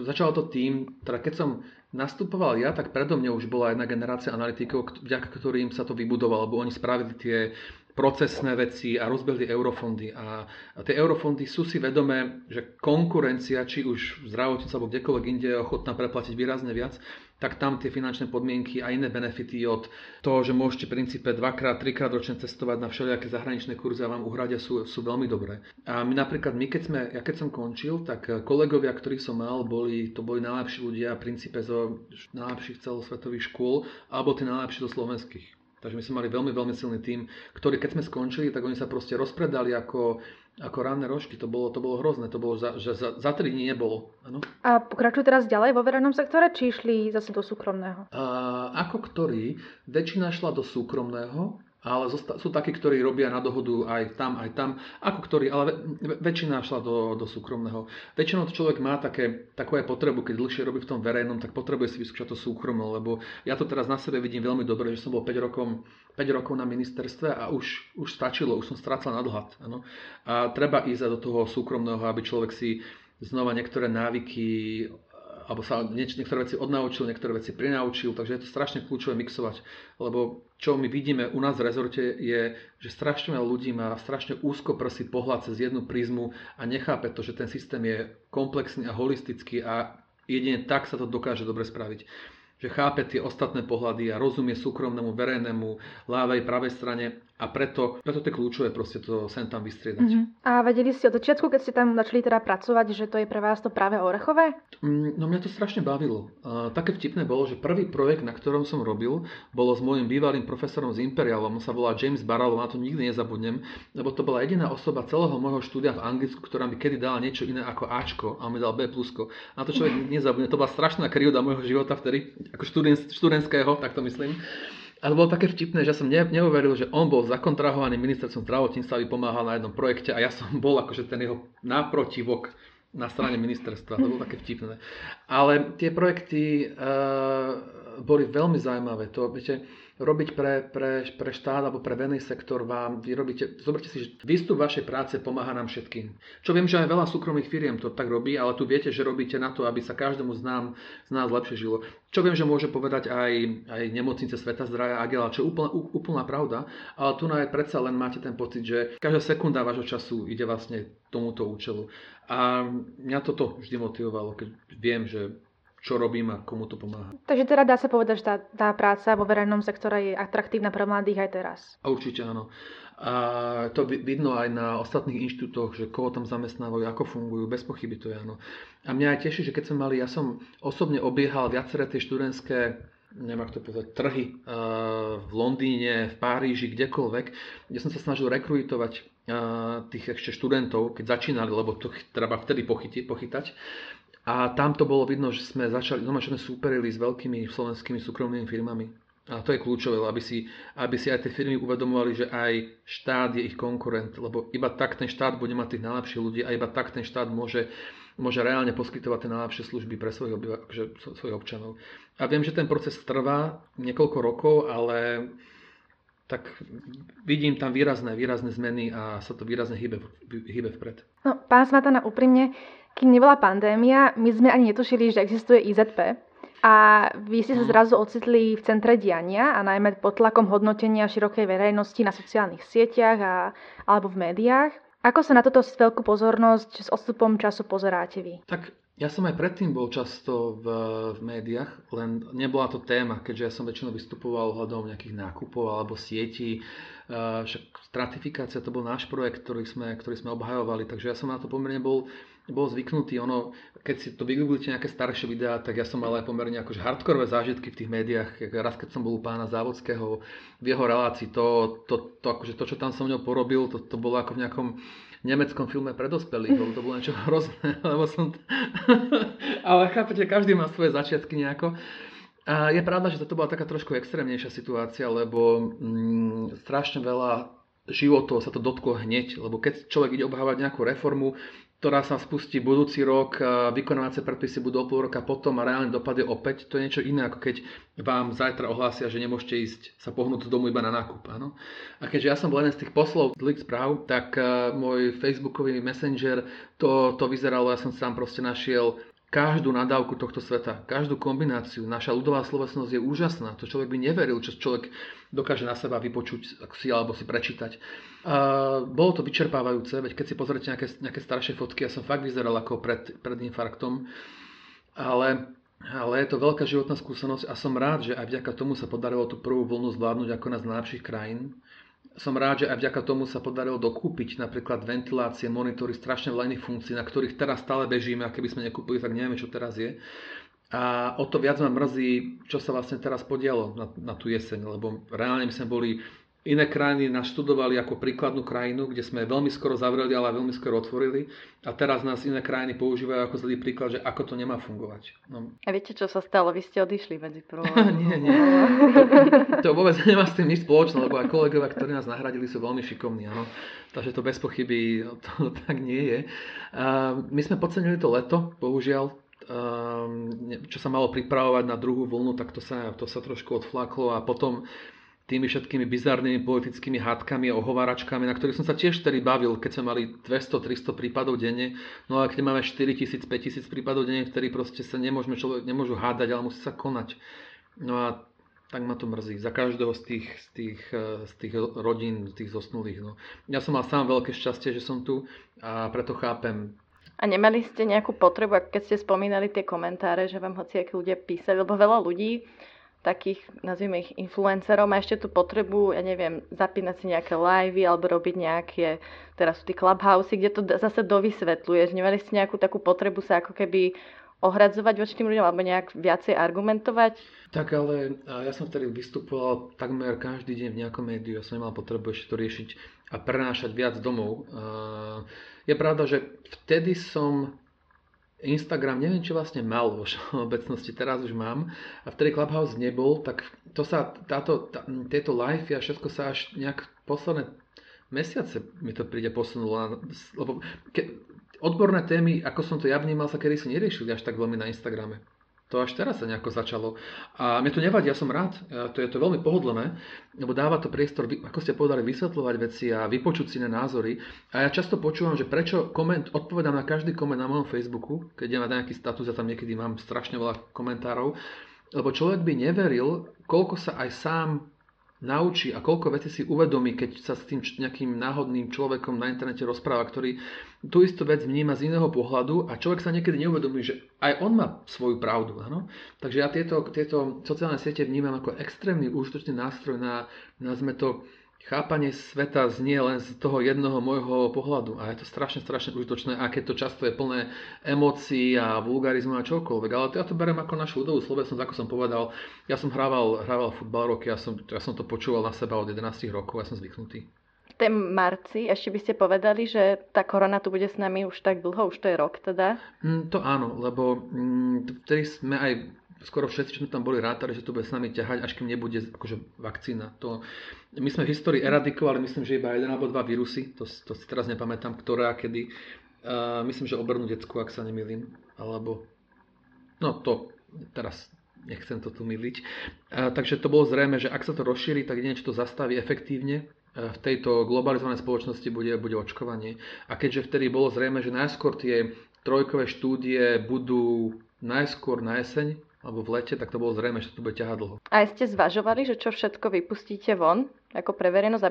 Začalo to tým, teda keď som nastupoval ja, tak predo mňa už bola jedna generácia analytikov, vďaka ktorým sa to vybudovalo, lebo oni spravili tie procesné veci a rozbehli eurofondy. A tie eurofondy sú si vedomé, že konkurencia, či už v zdravotníctve alebo kdekoľvek inde, je ochotná preplatiť výrazne viac, tak tam tie finančné podmienky a iné benefity od toho, že môžete v princípe 2-3 krát ročne cestovať na všelijaké zahraničné kurzy a vám uhradia, sú veľmi dobré. A keď som končil, tak kolegovia, ktorých som mal, boli najlepší ľudia v princípe zo najlepších celosvetových škôl alebo tí najlepší zo slovenských. Takže my sme mali veľmi, veľmi silný tím, ktorý keď sme skončili, tak oni sa proste rozpredali ako ranné rožky. To bolo hrozné, že za 3 dní nebolo. Ano? A pokračujú teraz ďalej vo verejnom sektore, či išli zase do súkromného? Ako ktorý, väčšina šla do súkromného, ale sú takí, ktorí robia na dohodu aj tam, ako ktorí, ale väčšina šla do súkromného. Väčšinou to človek má takú aj potrebu, keď dlhšie robí v tom verejnom, tak potrebuje si vyskúšať to súkromné, lebo ja to teraz na sebe vidím veľmi dobre, že som bol 5 rokov na ministerstve a už stačilo, už som strácal nadhľad. Áno? A treba ísť do toho súkromného, aby človek si znova niektoré návyky alebo sa niektoré veci odnaučil, niektoré veci prinaučil, takže je to strašne kľúčové mixovať, lebo čo my vidíme u nás v rezorte je, že strašne veľa ľudí má strašne úzkoprsý pohľad cez jednu prízmu a nechápe to, že ten systém je komplexný a holistický a jedine tak sa to dokáže dobre spraviť. Že chápe tie ostatné pohľady a rozumie súkromnému, verejnému, ľavej, pravej strane, a preto to je kľúčové proste to sem tam vystriedať. A vedeli ste od začiatku, keď ste tam začali teda pracovať, že to je pre vás to práve orechové? No mňa to strašne bavilo. Také vtipné bolo, že prvý projekt, na ktorom som robil, bolo s môjim bývalým profesorom z Imperialom, on sa volá James Barrow, na to nikdy nezabudnem, lebo to bola jediná osoba celého môjho štúdia v Anglicku, ktorá mi kedy dala niečo iné ako Ačko a mi dal B+. Na to človek nezabudne. To bola strašná krivda môjho života vtedy, ako študentského, tak to myslím. Ale bolo také vtipné, že som neuveril, že on bol zakontrahovaný ministerstvom zdravotníctva, aby pomáhal na jednom projekte a ja som bol akože ten jeho náprotivok na strane ministerstva. To bolo také vtipné. Ale tie projekty boli veľmi zaujímavé. To, viete, robiť pre štát alebo pre verejný sektor, zoberte si, že výstup vašej práce pomáha nám všetkým. Čo viem, že aj veľa súkromných firiem to tak robí, ale tu viete, že robíte na to, aby sa každému z nás lepšie žilo. Čo viem, že môže povedať aj nemocnice Sveta Zdraja Agela, čo je úplná pravda, ale tu aj predsa len máte ten pocit, že každá sekunda vášho času ide vlastne tomuto účelu. A mňa toto vždy motivovalo, keď viem, že čo robím a komu to pomáha. Takže teda dá sa povedať, že tá práca vo verejnom sektore je atraktívna pre mladých aj teraz. A určite áno. A to vidno aj na ostatných inštitútoch, že koho tam zamestnávajú, ako fungujú, bez pochyby to je áno. A mňa aj teší, že keď sme mali, ja som osobne obiehal viaceré tie študentské, neviem ako to povedať, trhy v Londýne, v Paríži, kdekoľvek, kde som sa snažil rekrutovať tých ešte študentov, keď začínali, lebo to treba vtedy pochytať. A tam to bolo vidno, že sme začali, súperili s veľkými slovenskými súkromnými firmami. A to je kľúčové, aby si aj tie firmy uvedomovali, že aj štát je ich konkurent, lebo iba tak ten štát bude mať tých najlepších ľudí a iba tak ten štát môže reálne poskytovať tie najlepšie služby pre svojich občanov. A viem, že ten proces trvá niekoľko rokov, ale tak vidím tam výrazné zmeny a sa to výrazne hýbe vpred. No, pán Smatana, úprimne, kým nebola pandémia, my sme ani netušili, že existuje IZP. A vy ste sa zrazu ocitli v centre diania a najmä pod tlakom hodnotenia širokej verejnosti na sociálnych sieťach alebo v médiách. Ako sa na toto veľkú pozornosť s odstupom času pozeráte vy? Tak ja som aj predtým bol často v médiách, len nebola to téma, keďže ja som väčšinou vystupoval hľadom nejakých nákupov alebo sietí. Však stratifikácia to bol náš projekt, ktorý sme obhajovali, takže ja som na to pomerne bol zvyknutý. Keď si to vygooglite nejaké staršie videá, tak ja som mal aj pomerne akože hardkorové zážitky v tých médiách. Raz keď som bol u pána Závodského v jeho relácii, to čo tam so mnou porobil, to bolo ako v nejakom nemeckom filme pre dospelých, lebo to bolo niečo hrozné, ale chápete, každý má svoje začiatky nejako. A je pravda, že toto bola taká trošku extrémnejšia situácia, lebo strašne veľa životov sa to dotklo hneď, lebo keď človek ide obhávať nejakú reformu, ktorá sa spustí budúci rok, vykonávacie predpisy budú o pol roka potom a reálne dopady opäť, to je niečo iné, ako keď vám zajtra ohlásia, že nemôžete ísť sa pohnúť z domu iba na nákup. Áno? A keďže ja som bol jeden z tých poslov zlých správ, tak môj facebookový messenger to vyzeralo, ja som sám proste našiel každú nadávku tohto sveta, každú kombináciu. Naša ľudová slovesnosť je úžasná. To človek by neveril, čo človek dokáže na seba vypočuť si alebo si prečítať. Bolo to vyčerpávajúce, veď keď si pozrite nejaké staršie fotky, ja som fakt vyzeral ako pred infarktom. Ale je to veľká životná skúsenosť a som rád, že aj vďaka tomu sa podarilo tú prvú vlnu zvládnuť ako jedna z najlepších krajín. Som rád, že aj vďaka tomu sa podarilo dokúpiť napríklad ventilácie, monitory, strašne veľa iných funkcií, na ktorých teraz stále bežíme a keby sme nekúpili, tak nevieme, čo teraz je. A o to viac ma mrzí, čo sa vlastne teraz podialo na tú jeseň, lebo reálne my sme boli, iné krajiny nás študovali ako príkladnú krajinu, kde sme veľmi skoro zavreli, ale veľmi skoro otvorili a teraz nás iné krajiny používajú ako zlý príklad, že ako to nemá fungovať. No. A viete, čo sa stalo? Vy ste odišli medzi prvou. Nie. To vôbec nemá s tým nič spoločné, lebo aj kolegovia, ktorí nás nahradili, sú veľmi šikovní, áno. Takže to bez pochyby to tak nie je. My sme podcenili to leto, bohužiaľ, čo sa malo pripravovať na druhú vlnu, tak to sa trošku odfláklo a potom tými všetkými bizarnými politickými hádkami a ohováračkami, na ktorých som sa tiež vtedy bavil, keď sme mali 200-300 prípadov denne, no a keď máme 4000-5000 prípadov denne, vtedy proste sa nemôžu hádať, ale musí sa konať. No a tak ma to mrzí. Za každého z tých rodín, z tých zosnulých. No. Ja som mal sám veľké šťastie, že som tu a preto chápem. A nemali ste nejakú potrebu, keď ste spomínali tie komentáre, že vám hociaké ľudia písali, lebo veľa ľudí takých, nazvime ich, influencerov má ešte tú potrebu, ja neviem, zapínať si nejaké livey alebo robiť nejaké, teraz sú tí clubhousey, kde to zase dovysvetľuješ. Nemali ste nejakú takú potrebu sa ako keby ohradzovať voči tým ľuďom alebo nejak viacej argumentovať? Tak ale ja som vtedy vystupoval takmer každý deň v nejakom médiu, ja som nemal potrebu ešte to riešiť a prenášať viac domov. Je pravda, že vtedy som Instagram, neviem, čo vlastne mal vo všeobecnosti, teraz už mám. A vtedy Clubhouse nebol, tak tieto live a všetko sa až nejak posledné mesiace mi to príde posunulo. Lebo odborné témy, ako som to ja vnímal, sa kedysi neriešili až tak veľmi na Instagrame. To až teraz sa nejako začalo. A mne to nevadí, ja som rád, to je to veľmi pohodlné, lebo dáva to priestor, ako ste povedali, vysvetľovať veci a vypočuť si na názory. A ja často počúvam, že prečo odpovedám na každý koment na mojom Facebooku, keď idem na nejaký status, ja tam niekedy mám strašne veľa komentárov, lebo človek by neveril, koľko sa aj sám naučí a koľko vecí si uvedomí, keď sa s tým nejakým náhodným človekom na internete rozpráva, ktorý tú istú vec vníma z iného pohľadu a človek sa niekedy neuvedomí, že aj on má svoju pravdu. Áno? Takže ja tieto sociálne siete vnímam ako extrémny užitočný nástroj na, nazme to, chápanie sveta znie len z toho jednoho môjho pohľadu a je to strašne užitočné, aké to často je plné emócií a vulgarizmu a čokoľvek, ale ja to berem ako našu ľudovú slovesnosť, ako som povedal, ja som hrával futbal roky, ja som to počúval na seba od 11 rokov, ja som zvyknutý. V tom marci ešte by ste povedali, že tá korona tu bude s nami už tak dlho, už to je rok teda? To áno, lebo vtedy sme aj skoro všetci, čo sme tam boli, rátali, že to bude s nami ťahať, až kým nebude akože vakcína. My sme v histórii eradikovali, myslím, že iba 1 alebo 2 vírusy, to si teraz nepamätám, ktoré a kedy. Myslím, že obrnú decku, ak sa nemýlim, alebo... No to teraz nechcem to tu myliť. Takže to bolo zrejme, že ak sa to rozšíri, tak niečo to zastaví efektívne. V tejto globalizovanej spoločnosti bude očkovanie. A keďže vtedy bolo zrejme, že najskôr tie trojkové štúdie budú najskôr na jeseň, alebo v lete, tak to bolo zrejme, že to bude ťahať dlho. A ste zvažovali, že čo všetko vypustíte von, ako pre verejnosť,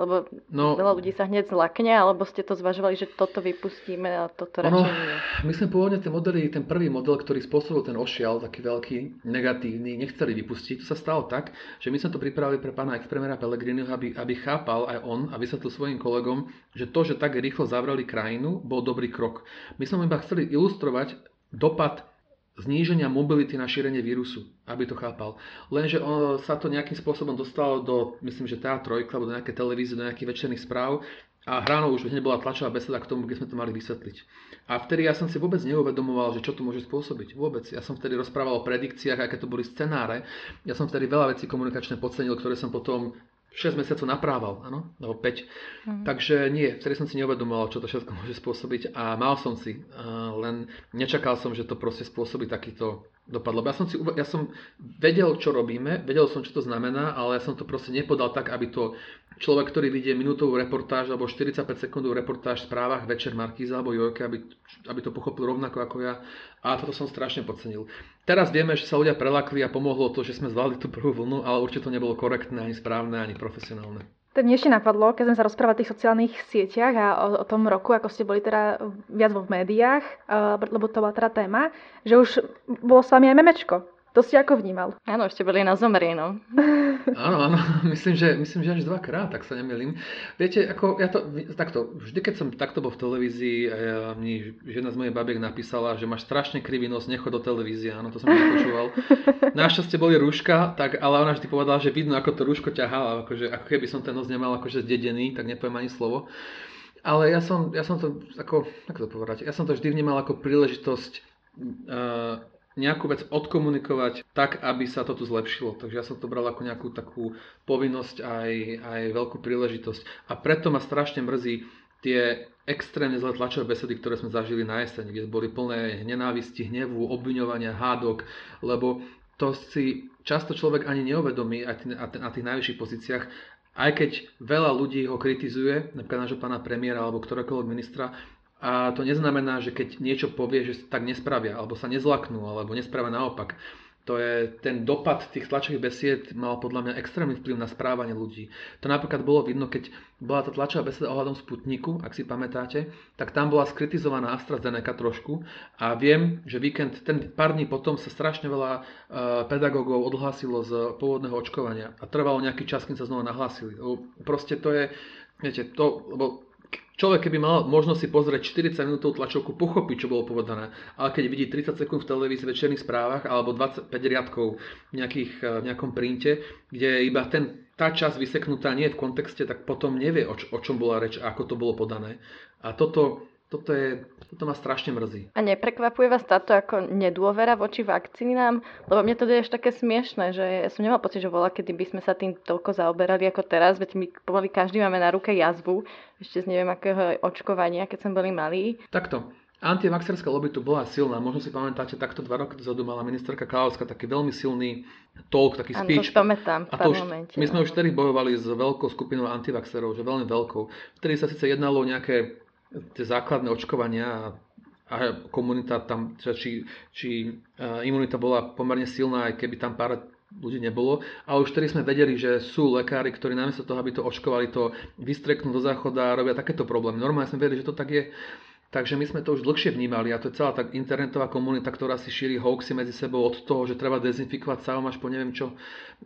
lebo veľa ľudí sa hneď zlakne, alebo ste to zvažovali, že toto vypustíme a toto radšej nie? My sme pôvodne ten prvý model, ktorý spôsobil ten ošial, taký veľký, negatívny, nechceli vypustiť. To sa stalo tak, že my sme to pripravili pre pána ex-premiéra Pellegriniho, aby chápal aj on a vysvetlil svojim kolegom, že to, že tak rýchlo zavreli krajinu, bol dobrý krok. My sme iba chceli ilustrovať dopad zníženia mobility na šírenie vírusu, aby to chápal. Lenže sa to nejakým spôsobom dostalo do, myslím, že tá trojka, alebo do nejaké televízie, do nejakých večerných správ a ráno už hneď bola tlačová beseda k tomu, kde sme to mali vysvetliť. A vtedy ja som si vôbec neuvedomoval, že čo to môže spôsobiť. Vôbec. Ja som vtedy rozprával o predikciách, aké to boli scenáre. Ja som vtedy veľa vecí komunikačne podcenil, ktoré som potom 6 mesiacov naprával, áno? Alebo 5. Takže nie, vtedy som si neuvedomoval, čo to všetko môže spôsobiť a mal som si, len nečakal som, že to proste spôsobí takýto dopad. Lebo ja som vedel, čo robíme, vedel som, čo to znamená, ale ja som to proste nepodal tak, aby to človek, ktorý vidie minútovú reportáž alebo 45 sekundovú reportáž v správach Večer, Markíza alebo Jojke, aby to pochopil rovnako ako ja. A toto som strašne podcenil. Teraz vieme, že sa ľudia preľakli a pomohlo to, že sme zvládli tú prvú vlnu, ale určite to nebolo korektné, ani správne, ani profesionálne. To mne ešte napadlo, keď sme sa rozprávali o tých sociálnych sieťach a o tom roku, ako ste boli teda viac v médiách, lebo to bola teda téma, že už bolo s vami aj memečko. To si ako vnímal? Áno, ešte boli na Zomri, no. Áno, myslím, že až 2-krát, tak sa nemýlim. Viete, ako ja to, takto, vždy keď som takto bol v televízii, mi jedna z mojich babiek napísala, že máš strašne krivý nos, nechod do televízie, áno, to som nepočúval. Našťastie boli rúška, tak, ale ona vždy povedala, že vidno, ako to rúško ťahá, akože, ako keby som ten nos nemal akože zdedený, tak nepoviem ani slovo. Ale ja som to, ako to povedať, ja som to vždy vnímal ako príležitosť nejakú vec odkomunikovať tak, aby sa to tu zlepšilo. Takže ja som to bral ako nejakú takú povinnosť aj veľkú príležitosť. A preto ma strašne mrzí tie extrémne zlé tlačové besedy, ktoré sme zažili na jeseň, kde boli plné nenávisti, hnevu, obviňovania, hádok, lebo to si často človek ani neuvedomí na tých najvyšších pozíciách, aj keď veľa ľudí ho kritizuje, napríklad nášho pána premiéra alebo ktorékoľvek ministra. A to neznamená, že keď niečo povie, že tak nespravia, alebo sa nezlaknú, alebo nespravia naopak. To je ten dopad tých tlačových besied mal podľa mňa extrémny vplyv na správanie ľudí. To napríklad bolo vidno, keď bola tá tlačová beseda ohľadom Sputniku, ak si pamätáte, tak tam bola skritizovaná AstraZeneca trošku a viem, že víkend, ten pár dní potom sa strašne veľa pedagógov odhlásilo z pôvodného očkovania a trvalo nejaký čas, kým sa znova nahlásili. Proste to je, viete, to, lebo človek, keby mal možnosť si pozrieť 40 minútovú tlačovku, pochopí, čo bolo povedané. Ale keď vidí 30 sekúnd v televízii, v večerných správach alebo 25 riadkov v nejakom printe, kde iba tá časť vyseknutá nie je v kontexte, tak potom nevie, o čom bola reč a ako to bolo podané. A toto ma strašne mrzí. A neprekvapuje vás táto ako nedôvera voči vakcínám? Lebo mne to je ešte také smiešné, že ja som nemala pocit, že kedy by sme sa tým toľko zaoberali ako teraz, veď my pomaly každý máme na ruke jazvu, ešte z neviem akého očkovania, keď sme boli malí. Takto. Antivaxerská lobby tu bola silná. Možno si pamätáte, takto 2 roky dozadu mala ministerka Kalovská taký veľmi silný talk, taký speech. Áno, to pamätám v parlamente. My sme už vtedy bojovali s veľkou skupinou antivaxerov, že veľmi veľkou. Vtedy sa síce jednalo o nejaké tie základné očkovania a komunita tam, či imunita bola pomerne silná, aj keby tam pár ľudí nebolo. A už vtedy sme vedeli, že sú lekári, ktorí namiesto toho, aby to očkovali, to vystreknú do záchoda a robia takéto problémy. Normálne sme vedeli, že to tak je. Takže my sme to už dlhšie vnímali a to je celá tá internetová komunita, ktorá si šíri hoaxy medzi sebou od toho, že treba dezinfikovať sám až po neviem čo.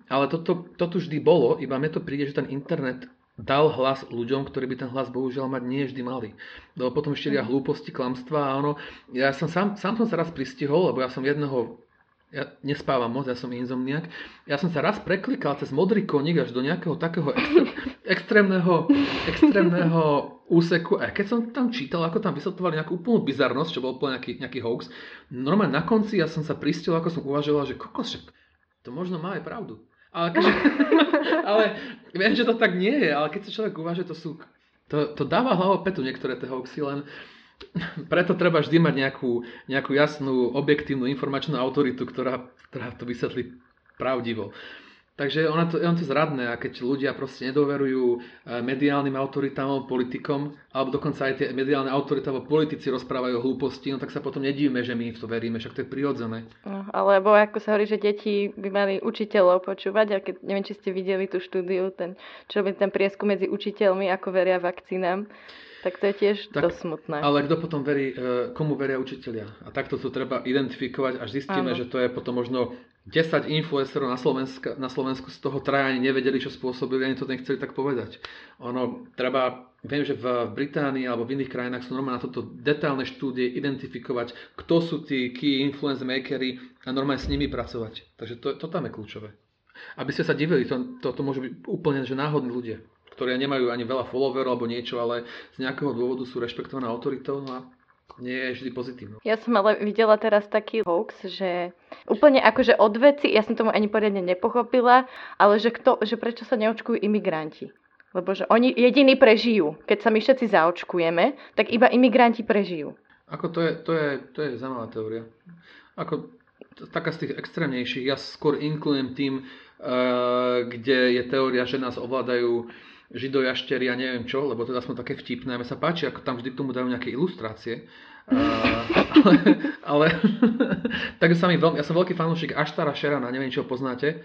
Ale toto vždy bolo, iba mne to príde, že ten internet dal hlas ľuďom, ktorí by ten hlas bohužiaľ mať nie vždy mali. Potom šíria hlúposti, klamstvá a ono. Ja som sám som sa raz pristihol, lebo ja nespávam moc, ja som inzomniak. Ja som sa raz preklikal cez modrý koník až do nejakého takého extrémneho úseku. A keď som tam čítal, ako tam vysvetlovali nejakú úplnú bizarnosť, čo bol úplne nejaký hoax, normálne na konci ja som sa pristihol, ako som uvažoval, že kokosček, to možno má aj pravdu. Ale viem, že to tak nie je, ale keď sa človek uvažuje, to dáva hlavu petu niektoré tie hoaxy, len preto treba vždy mať nejakú jasnú, objektívnu informačnú autoritu, ktorá to vysvetlí pravdivo. Takže je to zradné, a keď ľudia proste nedoverujú mediálnym autoritám alebo politikom, alebo dokonca aj tie mediálne autority alebo politici rozprávajú hlúposti, tak sa potom nedívime, že my v to veríme, však to je prirodzené. No, alebo ako sa hovorí, že deti by mali učiteľov počúvať, a keď neviem, či ste videli tú štúdiu, čo robí ten prieskum medzi učiteľmi, ako veria vakcínám, tak to je tiež dosť smutné. Ale kto potom verí, komu veria učitelia? A takto to treba identifikovať, až zistíme, že to je potom možno 10 influencerov na Slovensku z toho 3 ani nevedeli, čo spôsobili, ani to nechceli tak povedať. Viem, že v Británii alebo v iných krajinách sú normálne na toto detailné štúdie identifikovať, kto sú tí key influence makery a normálne s nimi pracovať. Takže to tam je kľúčové. Aby ste sa divili, to môžu byť úplne že náhodní ľudia, ktorí nemajú ani veľa followerov alebo niečo, ale z nejakého dôvodu sú rešpektovaná autoritou a nie je vždy pozitívne. Ja som ale videla teraz taký hoax, že úplne akože od veci, ja som tomu ani poriadne nepochopila, ale že prečo sa neočkujú imigranti. Lebo že oni jediní prežijú. Keď sa my všetci zaočkujeme, tak iba imigranti prežijú. Ako to je zaujímavá teória. Ako taká z tých extrémnejších. Ja skôr inklujem tým, kde je teória, že nás ovládajú Židovia, šteria, ja neviem čo, lebo teda sme také vtipné, mi sa páči, ako tam vždy k tomu dajú nejaké ilustrácie. Ale takže ja som veľký fanúšik Aštara Šerana, neviem, čo ho poznáte.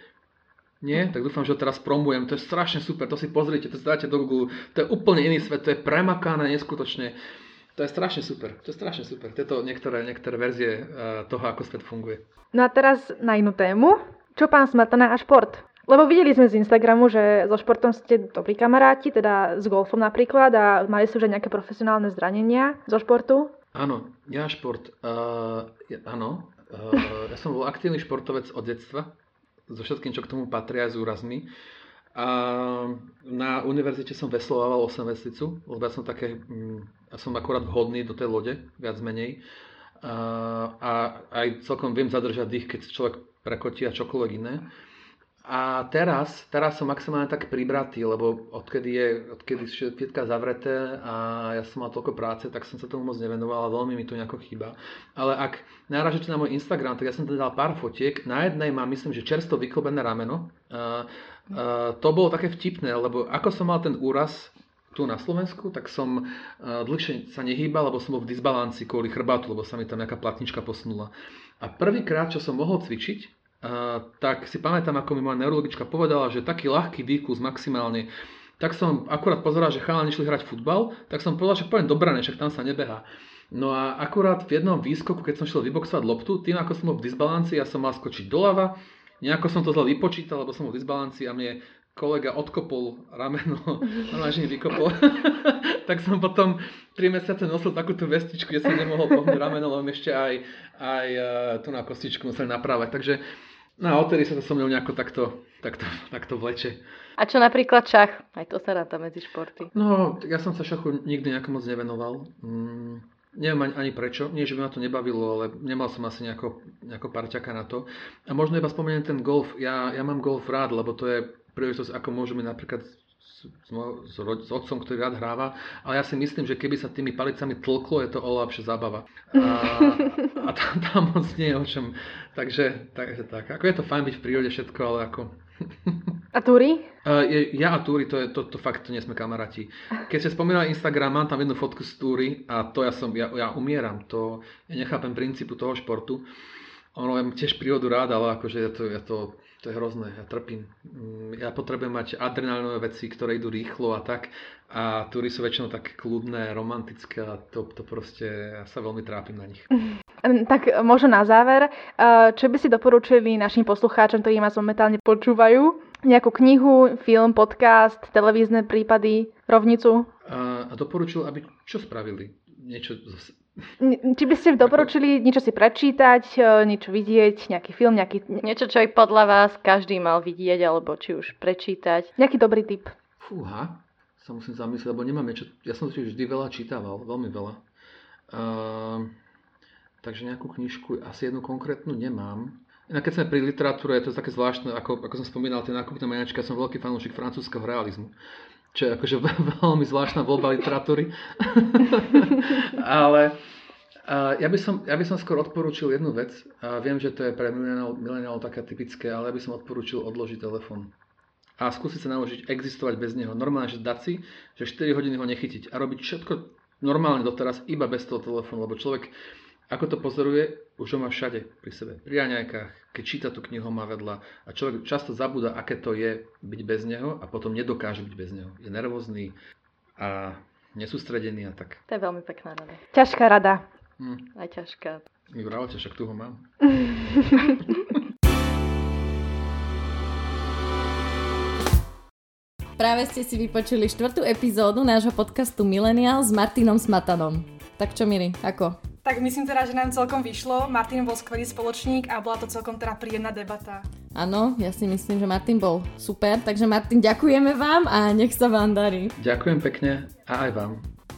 Nie? Tak dúfam, že ho teraz promujem. To je strašne super, to si pozrite, to si dáte do Google. To je úplne iný svet, to je premakané neskutočne. To je strašne super, Tieto niektoré verzie toho, ako svet funguje. No a teraz na inú tému. Čo pán Smatana a šport? Lebo videli sme z Instagramu, že so športom ste dobrí kamaráti, teda s golfom napríklad, a mali ste už aj nejaké profesionálne zranenia zo športu? Áno, ja som bol aktívny športovec od detstva, so všetkým, čo k tomu patrí, aj s úrazmi. A na univerzite som vesloval 8 veslicu, lebo ja som akurát vhodný do tej lode, viac menej. A aj celkom viem zadržať dých, keď človek prekotí a čokoľvek iné. A teraz som maximálne tak pribratý, lebo odkedy je všetko zavreté a ja som mal toľko práce, tak som sa tomu moc nevenoval a veľmi mi to nejako chýba. Ale ak narážete na môj Instagram, tak ja som tam dal pár fotiek. Na jednej mám, myslím, že čerstvo vyklobené rameno. To bolo také vtipné, lebo ako som mal ten úraz tu na Slovensku, tak som dlhšie sa nehýbal, lebo som bol v disbalanci kvôli chrbátu, lebo sa mi tam nejaká platnička posunula. A prvýkrát, čo som mohol cvičiť, tak si pamätám, ako mi moja neurologička povedala, že taký ľahký výkus maximálne. Tak som akurát pozeral, že chalani išli hrať futbal, tak som povedal, že poviem do brane, však tam sa nebehá. No a akurát v jednom výskoku, keď som šiel vyboxovať loptu, tým ako som bol v disbalanci, ja som mal skočiť doľava, nejako som to zle vypočítal, lebo som bol v disbalanci a mne kolega odkopol rameno, normálne vykopol. Tak som potom 3 mesiace nosil takúto vestičku, kde som nemohol pohnúť rameno, lebo ešte aj tu na kostičku musel naprávať. Takže odtedy sa to so mnou nejako takto vleče. A čo napríklad šach? Aj to sa ráta medzi športy. No, ja som sa šachu nikdy nejako moc nevenoval. Neviem ani prečo. Nie, že by ma to nebavilo, ale nemal som asi nejako parťaka na to. A možno iba spomeniem ten golf. Ja mám golf rád, lebo to je príležitosť, ako môžeme napríklad s otcom, ktorý rád hráva, ale ja si myslím, že keby sa tými palicami tlklo, je to oveľa lepšia zábava. A tam moc nie je o čom. Takže tak. Ako je to fajn byť v prírode všetko, ale ako... A túry? Ja a túry, to fakt, to nie sme kamaráti. Keď ste spomínali Instagram, mám tam jednu fotku z túry a to ja umieram. To, ja nechápem princípu toho športu. Ono, ja mám tiež prírodu rád, ale akože to je hrozné. Ja trpím. Ja potrebujem mať adrenalinové veci, ktoré idú rýchlo a tak. A túry sú väčšinou také kľudné, romantické a to proste, ja sa veľmi trápim na nich. Tak možno na záver, čo by si doporučili našim poslucháčom, ktorí nás momentálne počúvajú? Nejakú knihu, film, podcast, televízne prípady, rovnicu? A doporučil, aby čo spravili? Niečo zase. Či by ste doporučili niečo si prečítať, niečo vidieť, nejaký film, niečo, čo aj podľa vás každý mal vidieť, alebo či už prečítať. Nejaký dobrý tip. Fúha, sa musím zamyslieť, lebo nemám niečo. Ja som si vždy veľa čítaval, veľmi veľa. Takže nejakú knižku, asi jednu konkrétnu nemám. Inak keď sme pri literatúre, je to také zvláštne, ako som spomínal, tie nákupné menačky, ja som veľký fanúšik francúzskeho realizmu. Čo je akože veľmi zvláštna voľba literatúry. Ale ja by som skôr odporúčil jednu vec. Viem, že to je pre mileniálov také typické, ale ja by som odporúčil odložiť telefón. A skúsiť sa naučiť existovať bez neho. Normálne, že dať si, že 4 hodiny ho nechytiť. A robiť všetko normálne doteraz, iba bez toho telefónu, lebo človek... Ako to pozoruje, už ho má všade pri sebe. Pri raňajkách, keď číta tú knihu, má vedľa. A človek často zabúda, aké to je byť bez neho a potom nedokáže byť bez neho. Je nervózny a nesústredený a tak. To je veľmi pekná rada. Ťažká rada. Aj ťažká. Vybrala ťa, však tu ho mám. Práve ste si vypočuli 4. epizódu nášho podcastu Millenial s Martinom Smatanom. Tak čo, Miri, ako? Tak myslím teda, že nám celkom vyšlo. Martin bol skvelý spoločník a bola to celkom teda príjemná debata. Áno, ja si myslím, že Martin bol super. Takže Martin, ďakujeme vám a nech sa vám darí. Ďakujem pekne a aj vám.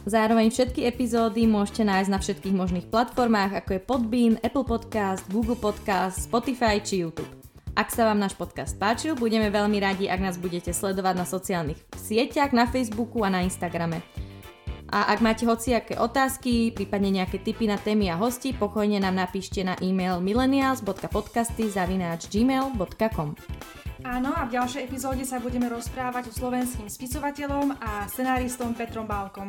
Zároveň všetky epizódy môžete nájsť na všetkých možných platformách, ako je Podbean, Apple Podcast, Google Podcast, Spotify či YouTube. Ak sa vám náš podcast páčil, budeme veľmi radi, ak nás budete sledovať na sociálnych sieťach, na Facebooku a na Instagrame. A ak máte hociaké otázky, prípadne nejaké tipy na témy a hosti, pokojne nám napíšte na e-mail millenials.podcasty@gmail.com. Áno, a v ďalšej epizóde sa budeme rozprávať o slovenským spisovateľom a scenáristom Petrom Bálkom.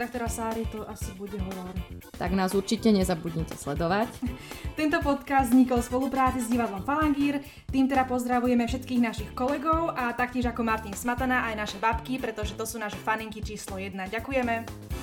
Tak teraz, Sári, to asi bude hovor. Tak nás určite nezabudnite sledovať. Tento podcast vznikol v spolupráci s divadlom Falangír. Tým teda pozdravujeme všetkých našich kolegov a taktiež ako Martin Smatana aj naše babky, pretože to sú naše faninky číslo 1. Ďakujeme.